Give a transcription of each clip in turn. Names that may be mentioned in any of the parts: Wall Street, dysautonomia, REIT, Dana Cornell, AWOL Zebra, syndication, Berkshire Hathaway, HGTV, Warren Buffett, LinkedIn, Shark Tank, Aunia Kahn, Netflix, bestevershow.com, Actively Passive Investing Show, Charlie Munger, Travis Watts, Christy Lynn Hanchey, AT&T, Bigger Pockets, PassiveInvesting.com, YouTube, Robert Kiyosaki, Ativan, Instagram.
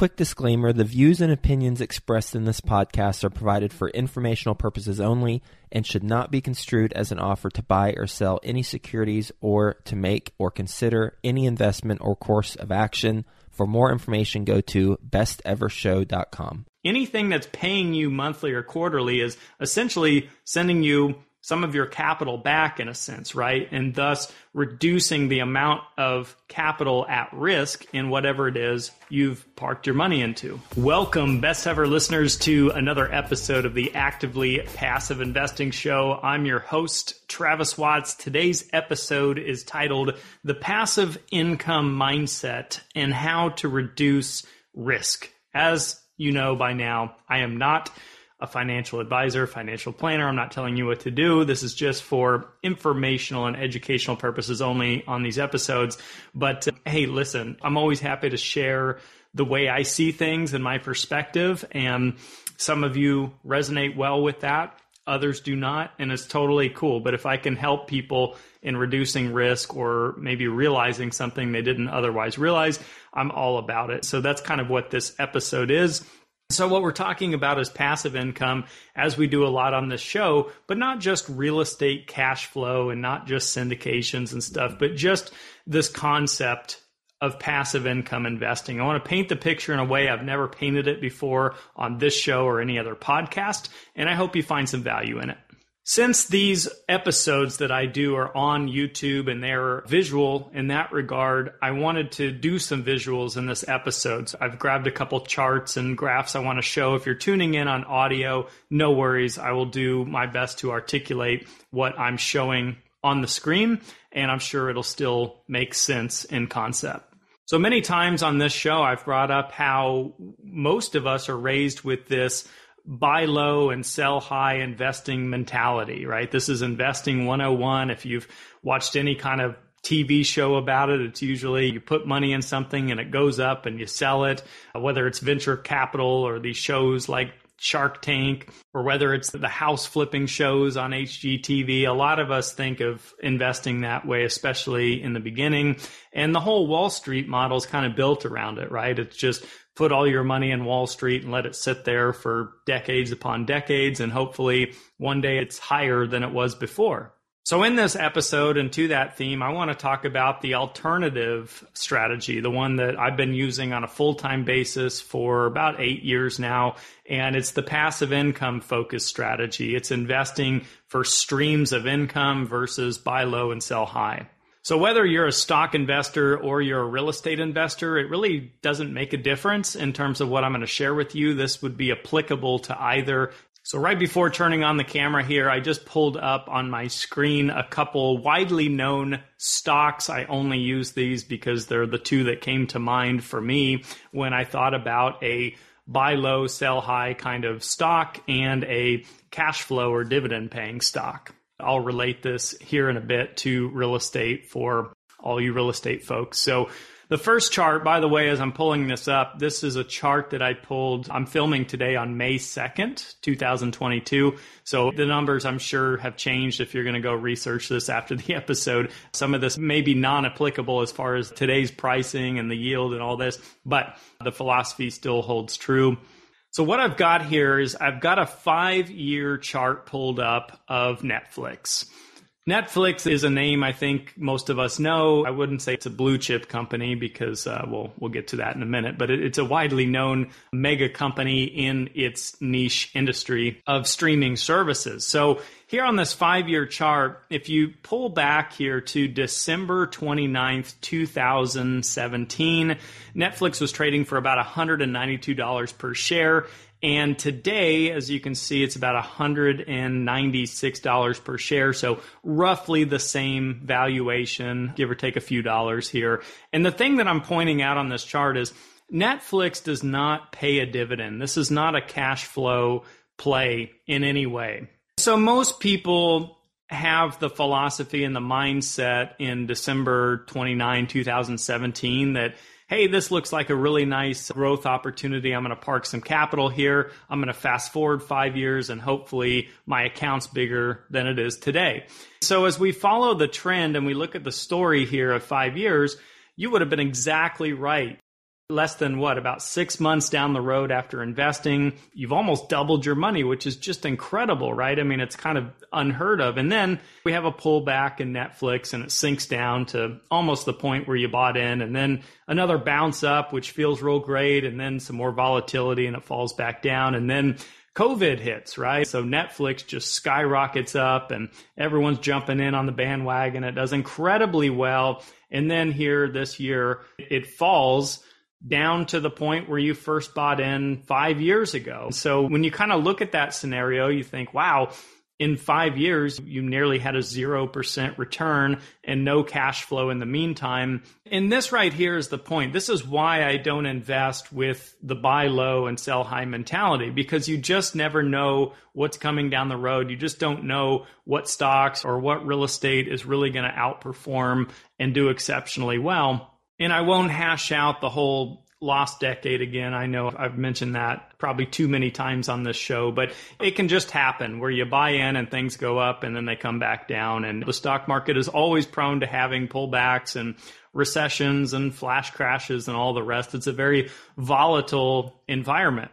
quick disclaimer, the views and opinions expressed in this podcast are provided for informational purposes only and should not be construed as an offer to buy or sell any securities or to make or consider any investment or course of action. For more information, go to bestevershow.com. Anything that's paying you monthly or quarterly is essentially sending you some of your capital back in a sense, right? And thus reducing the amount of capital at risk in whatever it is you've parked your money into. Welcome, best ever listeners, to another episode of the Actively Passive Investing Show. I'm your host, Travis Watts. Today's episode is titled The Passive Income Mindset and How to Reduce Risk. As you know by now, I am not a financial advisor, financial planner. I'm not telling you what to do. This is just for informational and educational purposes only on these episodes. But hey, listen, I'm always happy to share the way I see things and my perspective. And some of you resonate well with that. Others do not. And it's totally cool. But if I can help people in reducing risk or maybe realizing something they didn't otherwise realize, I'm all about it. So that's kind of what this episode is. So what we're talking about is passive income, as we do a lot on this show, but not just real estate cash flow and not just syndications and stuff, but just this concept of passive income investing. I want to paint the picture in a way I've never painted it before on this show or any other podcast, and I hope you find some value in it. Since these episodes that I do are on YouTube and they're visual in that regard, I wanted to do some visuals in this episode. So I've grabbed a couple charts and graphs I want to show. If you're tuning in on audio, no worries. I will do my best to articulate what I'm showing on the screen, and I'm sure it'll still make sense in concept. So many times on this show, I've brought up how most of us are raised with this buy low and sell high investing mentality, right? This is investing 101. If you've watched any kind of TV show about it, it's usually you put money in something and it goes up and you sell it, whether it's venture capital or these shows like Shark Tank, or whether it's the house flipping shows on HGTV. A lot of us think of investing that way, especially in the beginning. And the whole Wall Street model is kind of built around it, right? It's just put all your money in Wall Street and let it sit there for decades upon decades. And hopefully one day it's higher than it was before. So in this episode and to that theme, I want to talk about the alternative strategy, the one that I've been using on a full-time basis for about 8 years now, and it's the passive income focused strategy. It's investing for streams of income versus buy low and sell high. So whether you're a stock investor or you're a real estate investor, it really doesn't make a difference in terms of what I'm going to share with you. This would be applicable to either. So right before turning on the camera here, I just pulled up on my screen a couple widely known stocks. I only use these because they're the two that came to mind for me when I thought about a buy low, sell high kind of stock and a cash flow or dividend paying stock. I'll relate this here in a bit to real estate for all you real estate folks. So the first chart, by the way, as I'm pulling this up, this is a chart that I pulled. I'm filming today on May 2nd, 2022. So the numbers I'm sure have changed if you're going to go research this after the episode. Some of this may be non-applicable as far as today's pricing and the yield and all this, but the philosophy still holds true. So what I've got here is I've got a 5-year chart pulled up of Netflix. Netflix is a name I think most of us know. I wouldn't say it's a blue chip company because we'll get to that in a minute, but it's a widely known mega company in its niche industry of streaming services. So here on this 5-year chart, if you pull back here to December 29th, 2017, Netflix was trading for about $192 per share. And today, as you can see, it's about $196 per share. So roughly the same valuation, give or take a few dollars here. And the thing that I'm pointing out on this chart is Netflix does not pay a dividend. This is not a cash flow play in any way. So most people have the philosophy and the mindset in December 29, 2017 that, hey, this looks like a really nice growth opportunity. I'm going to park some capital here. I'm going to fast forward 5 years and hopefully my account's bigger than it is today. So as we follow the trend and we look at the story here of 5 years, you would have been exactly right. less than what, about 6 months down the road after investing, you've almost doubled your money, which is just incredible, right? I mean, it's kind of unheard of. And then we have a pullback in Netflix and it sinks down to almost the point where you bought in, and then another bounce up, which feels real great. And then some more volatility and it falls back down. And then COVID hits, right? So Netflix just skyrockets up and everyone's jumping in on the bandwagon. It does incredibly well. And then here this year, it falls down to the point where you first bought in 5 years ago. So when you kind of look at that scenario, you think, wow, in 5 years, you nearly had a 0% return and no cash flow in the meantime. And this right here is the point. This is why I don't invest with the buy low and sell high mentality, because you just never know what's coming down the road. You just don't know what stocks or what real estate is really going to outperform and do exceptionally well. And I won't hash out the whole lost decade again. I know I've mentioned that probably too many times on this show, but it can just happen where you buy in and things go up and then they come back down. And the stock market is always prone to having pullbacks and recessions and flash crashes and all the rest. It's a very volatile environment.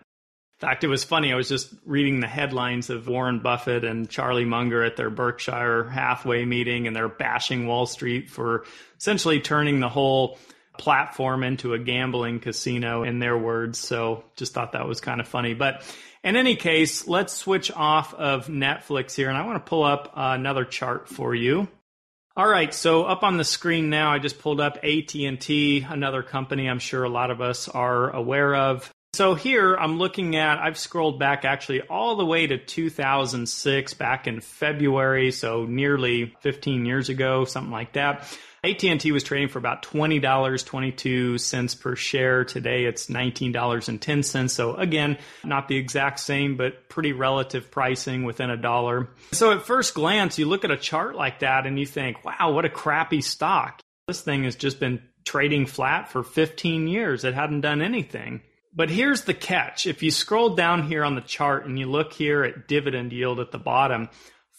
In fact, it was funny. I was just reading the headlines of Warren Buffett and Charlie Munger at their Berkshire Hathaway meeting, and they're bashing Wall Street for essentially turning the whole platform into a gambling casino, in their words. So just thought that was kind of funny. But in any case, let's switch off of Netflix here. And I want to pull up another chart for you. All right. So up on the screen now, I just pulled up AT&T, another company I'm sure a lot of us are aware of. So here I'm looking at, I've scrolled back actually all the way to 2006, back in February. So nearly 15 years ago, something like that. AT&T was trading for about $20.22 per share. Today, it's $19.10. So again, not the exact same, but pretty relative pricing within a dollar. So at first glance, you look at a chart like that and you think, wow, what a crappy stock. This thing has just been trading flat for 15 years. It hadn't done anything. But here's the catch. If you scroll down here on the chart and you look here at dividend yield at the bottom,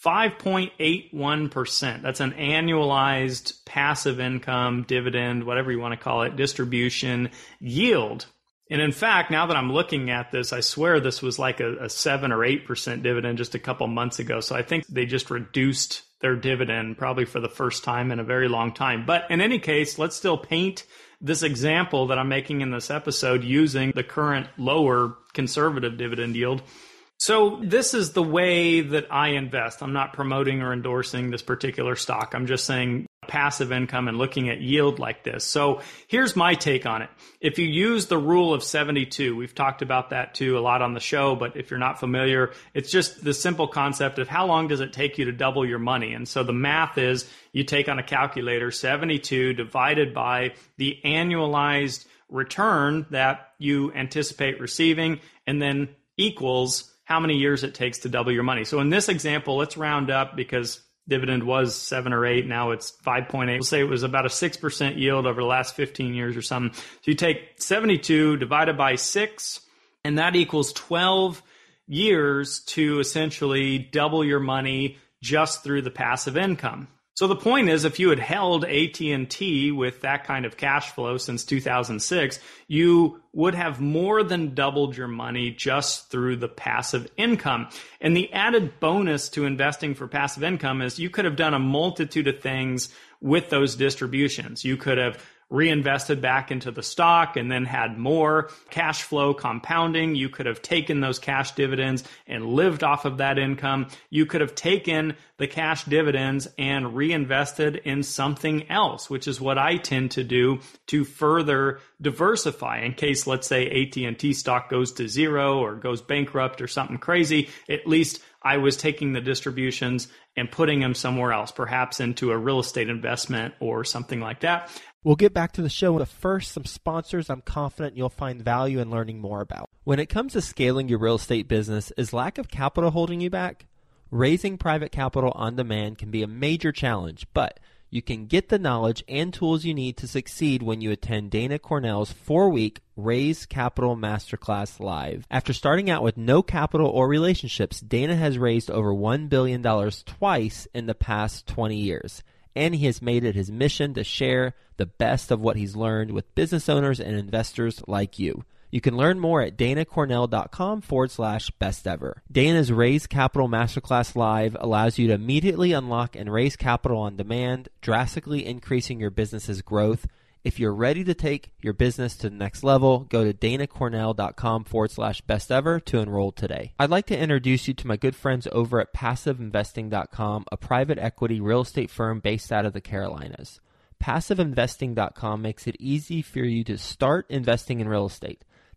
5.81%. That's an annualized passive income, dividend, whatever you want to call it, distribution yield. And in fact, now that I'm looking at this, I swear this was like a 7 or 8% dividend just a couple months ago. So I think they just reduced their dividend probably for the first time in a very long time. But in any case, let's still paint this example that I'm making in this episode using the current lower conservative dividend yield. So this is the way that I invest. I'm not promoting or endorsing this particular stock. I'm just saying passive income and looking at yield like this. So here's my take on it. If you use the rule of 72, we've talked about that too a lot on the show, but if you're not familiar, it's just the simple concept of how long does it take you to double your money? And so the math is you take on a calculator 72 divided by the annualized return that you anticipate receiving, and then equals how many years it takes to double your money. So in this example, let's round up because dividend was 7 or 8. Now it's 5.8. We'll say it was about a 6% yield over the last 15 years or something. So you take 72 divided by 6, and that equals 12 years to essentially double your money just through the passive income. So the point is, if you had held AT&T with that kind of cash flow since 2006, you would have more than doubled your money just through the passive income. And the added bonus to investing for passive income is you could have done a multitude of things with those distributions. You could have reinvested back into the stock and then had more cash flow compounding. You could have taken those cash dividends and lived off of that income. You could have taken the cash dividends and reinvested in something else, which is what I tend to do to further diversify in case, let's say, AT&T stock goes to zero or goes bankrupt or something crazy. At least I was taking the distributions and putting them somewhere else, perhaps into a real estate investment or something like that. We'll get back to the show, but first, some sponsors I'm confident you'll find value in learning more about. When it comes to scaling your real estate business, is lack of capital holding you back? Raising private capital on demand can be a major challenge, but you can get the knowledge and tools you need to succeed when you attend Dana Cornell's 4-week Raise Capital Masterclass Live. After starting out with no capital or relationships, Dana has raised over $1 billion twice in the past 20 years. and he has made it his mission to share the best of what he's learned with business owners and investors like you. You can learn more at danacornell.com/bestever. Dana's Raise Capital Masterclass Live allows you to immediately unlock and raise capital on demand, drastically increasing your business's growth. If you're ready to take your business to the next level, go to danacornell.com/bestever to enroll today. I'd like to introduce you to my good friends over at PassiveInvesting.com, a private equity real estate firm based out of the Carolinas. PassiveInvesting.com makes it easy for you to start investing in real estate.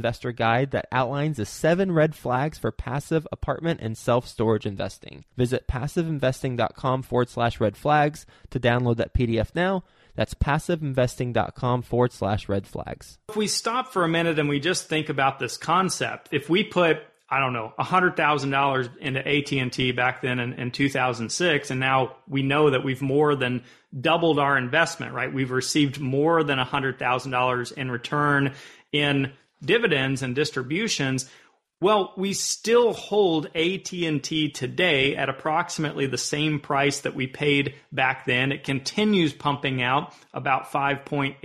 Investor Guide that outlines the 7 red flags for passive apartment and self-storage investing. Visit PassiveInvesting.com/red flags to download that PDF now. That's PassiveInvesting.com/red flags. If we stop for a minute and we just think about this concept, if we put, I don't know, $100,000 into AT&T back then in 2006, and now we know that we've more than doubled our investment, right? We've received more than $100,000 in return in dividends and distributions. Well, we still hold AT&T today at approximately the same price that we paid back then. It continues pumping out about 5.8%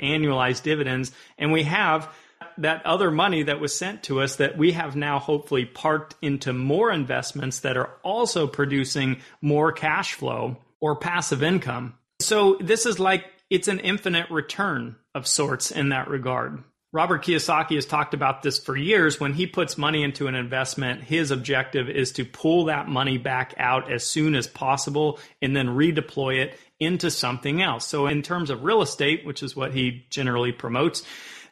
annualized dividends. And we have that other money that was sent to us that we have now hopefully parked into more investments that are also producing more cash flow or passive income. So this is like, it's an infinite return of sorts in that regard. Robert Kiyosaki has talked about this for years. When he puts money into an investment, his objective is to pull that money back out as soon as possible and then redeploy it into something else. So in terms of real estate, which is what he generally promotes,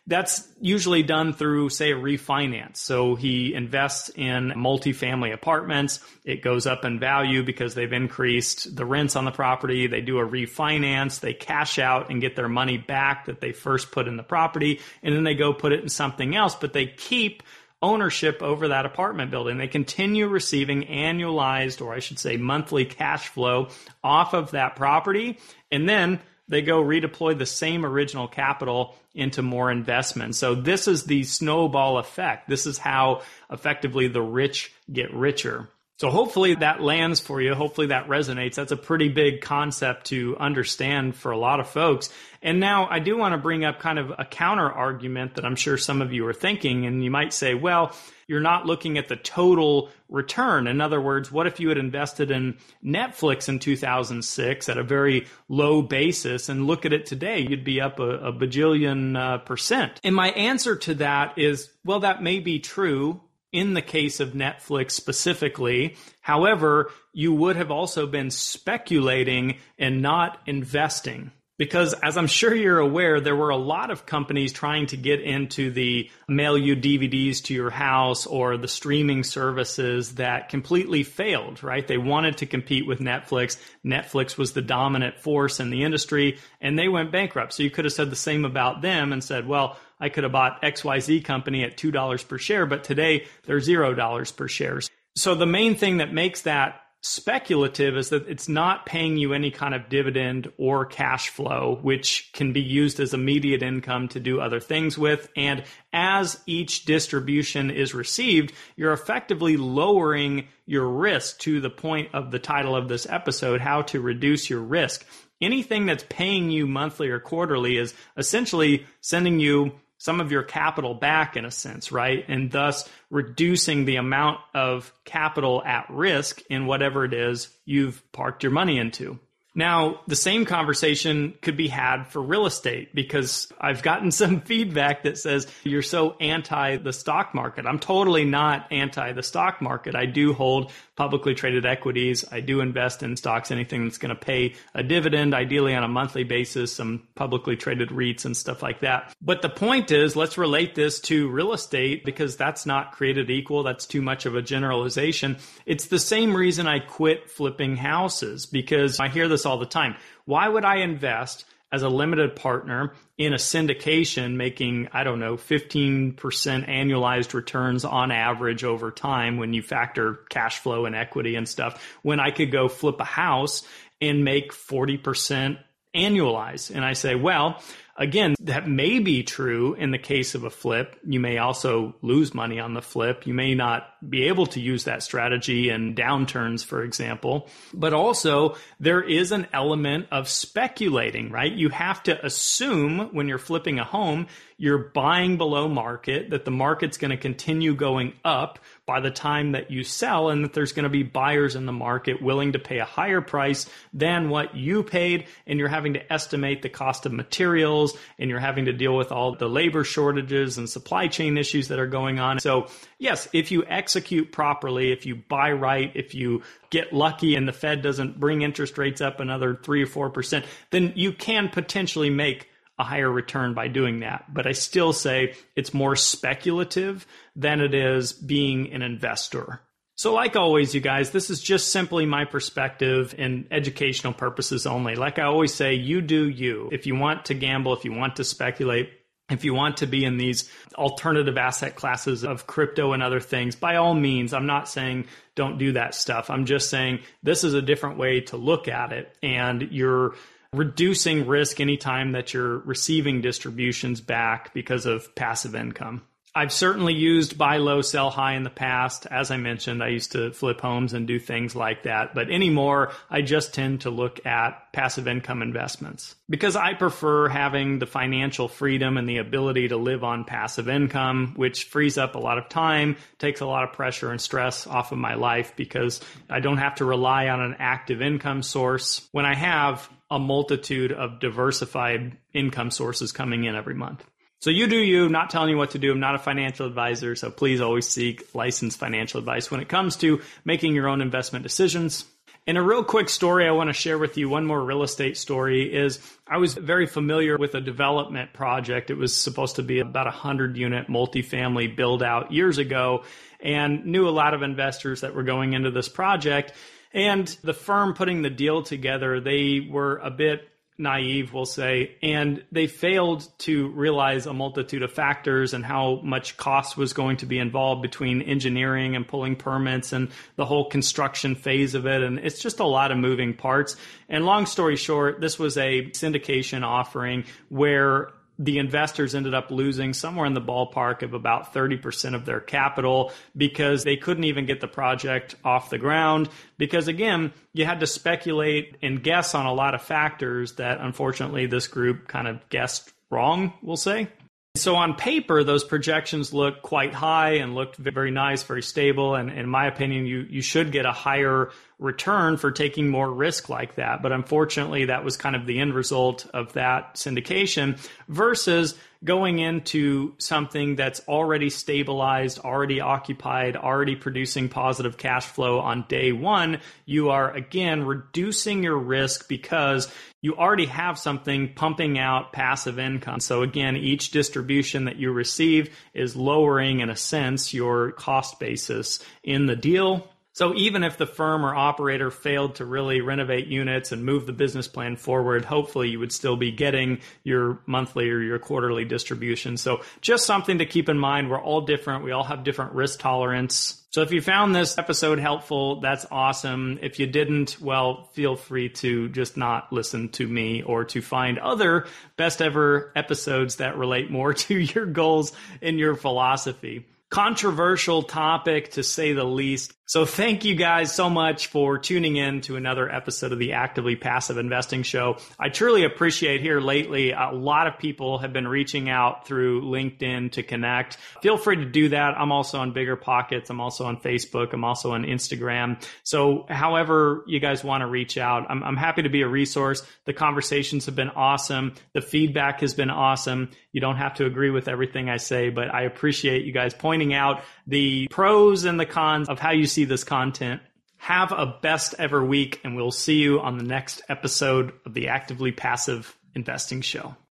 that's usually done through, say, a refinance. So he invests in multifamily apartments. It goes up in value because they've increased the rents on the property. They do a refinance. They cash out and get their money back that they first put in the property. And then they go put it in something else. But they keep ownership over that apartment building. They continue receiving annualized, or I should say monthly, cash flow off of that property. And then they go redeploy the same original capital into more investment. So this is the snowball effect. This is how effectively the rich get richer. So hopefully that lands for you. Hopefully that resonates. That's a pretty big concept to understand for a lot of folks. And now I do want to bring up kind of a counter argument that I'm sure some of you are thinking, and you might say, well, you're not looking at the total return. In other words, what if you had invested in Netflix in 2006 at a very low basis and look at it today, you'd be up a bajillion percent. And my answer to that is, well, that may be true in the case of Netflix specifically. However, you would have also been speculating and not investing. Because as I'm sure you're aware, there were a lot of companies trying to get into the mail you DVDs to your house or the streaming services that completely failed, right? They wanted to compete with Netflix. Netflix was the dominant force in the industry and they went bankrupt. So you could have said the same about them and said, well, I could have bought XYZ company at $2 per share, but today they're $0 per share. So the main thing that makes that speculative is that it's not paying you any kind of dividend or cash flow, which can be used as immediate income to do other things with. And as each distribution is received, you're effectively lowering your risk to the point of the title of this episode, how to reduce your risk. Anything that's paying you monthly or quarterly is essentially sending you some of your capital back in a sense, right? And thus reducing the amount of capital at risk in whatever it is you've parked your money into. Now, the same conversation could be had for real estate because I've gotten some feedback that says you're so anti the stock market. I'm totally not anti the stock market. I do hold publicly traded equities. I do invest in stocks, anything that's going to pay a dividend, ideally on a monthly basis, some publicly traded REITs and stuff like that. But the point is, let's relate this to real estate because that's not created equal. That's too much of a generalization. It's the same reason I quit flipping houses because I hear this this all the time. Why would I invest as a limited partner in a syndication making, I don't know, 15% annualized returns on average over time when you factor cash flow and equity and stuff, when I could go flip a house and make 40% annualized? And I say, well, again, that may be true in the case of a flip. You may also lose money on the flip. You may not be able to use that strategy in downturns, for example. But also, there is an element of speculating, right? You have to assume when you're flipping a home, you're buying below market, that the market's going to continue going up by the time that you sell, and that there's going to be buyers in the market willing to pay a higher price than what you paid. And you're having to estimate the cost of materials, and you're having to deal with all the labor shortages and supply chain issues that are going on. So yes, if you execute properly, if you buy right, if you get lucky and the Fed doesn't bring interest rates up another 3 or 4%, then you can potentially make a higher return by doing that. But I still say it's more speculative than it is being an investor. So like always, you guys, this is just simply my perspective and educational purposes only. Like I always say, you do you. If you want to gamble, if you want to speculate, if you want to be in these alternative asset classes of crypto and other things, by all means, I'm not saying don't do that stuff. I'm just saying this is a different way to look at it, and you're reducing risk anytime that you're receiving distributions back because of passive income. I've certainly used buy low, sell high in the past. As I mentioned, I used to flip homes and do things like that. But anymore, I just tend to look at passive income investments because I prefer having the financial freedom and the ability to live on passive income, which frees up a lot of time, takes a lot of pressure and stress off of my life because I don't have to rely on an active income source when I have a multitude of diversified income sources coming in every month. So you do you, not telling you what to do. I'm not a financial advisor, so please always seek licensed financial advice when it comes to making your own investment decisions. And a real quick story I want to share with you, one more real estate story, is I was very familiar with a development project. It was supposed to be about a 100-unit multifamily build-out years ago, and knew a lot of investors that were going into this project. And the firm putting the deal together, they were a bit naive, we'll say, and they failed to realize a multitude of factors and how much cost was going to be involved between engineering and pulling permits and the whole construction phase of it. And it's just a lot of moving parts. And long story short, this was a syndication offering where the investors ended up losing somewhere in the ballpark of about 30% of their capital because they couldn't even get the project off the ground. Because again, you had to speculate and guess on a lot of factors that unfortunately this group kind of guessed wrong, we'll say. So on paper, those projections look quite high and looked very nice, very stable. And in my opinion, you should get a higher return for taking more risk like that. But unfortunately, that was kind of the end result of that syndication versus going into something that's already stabilized, already occupied, already producing positive cash flow on day one. You are, again, reducing your risk because you already have something pumping out passive income. So again, each distribution that you receive is lowering, in a sense, your cost basis in the deal. So even if the firm or operator failed to really renovate units and move the business plan forward, hopefully you would still be getting your monthly or your quarterly distribution. So just something to keep in mind. We're all different. We all have different risk tolerance. So if you found this episode helpful, that's awesome. If you didn't, well, feel free to just not listen to me or to find other best ever episodes that relate more to your goals and your philosophy. Controversial topic, to say the least. So thank you guys so much for tuning in to another episode of the Actively Passive Investing Show. I truly appreciate here lately, a lot of people have been reaching out through LinkedIn to connect. Feel free to do that. I'm also on Bigger Pockets. I'm also on Facebook. I'm also on Instagram. So however you guys want to reach out, I'm happy to be a resource. The conversations have been awesome. The feedback has been awesome. You don't have to agree with everything I say, but I appreciate you guys pointing out the pros and the cons of how you see this content. Have a best ever week, and we'll see you on the next episode of the Actively Passive Investing Show.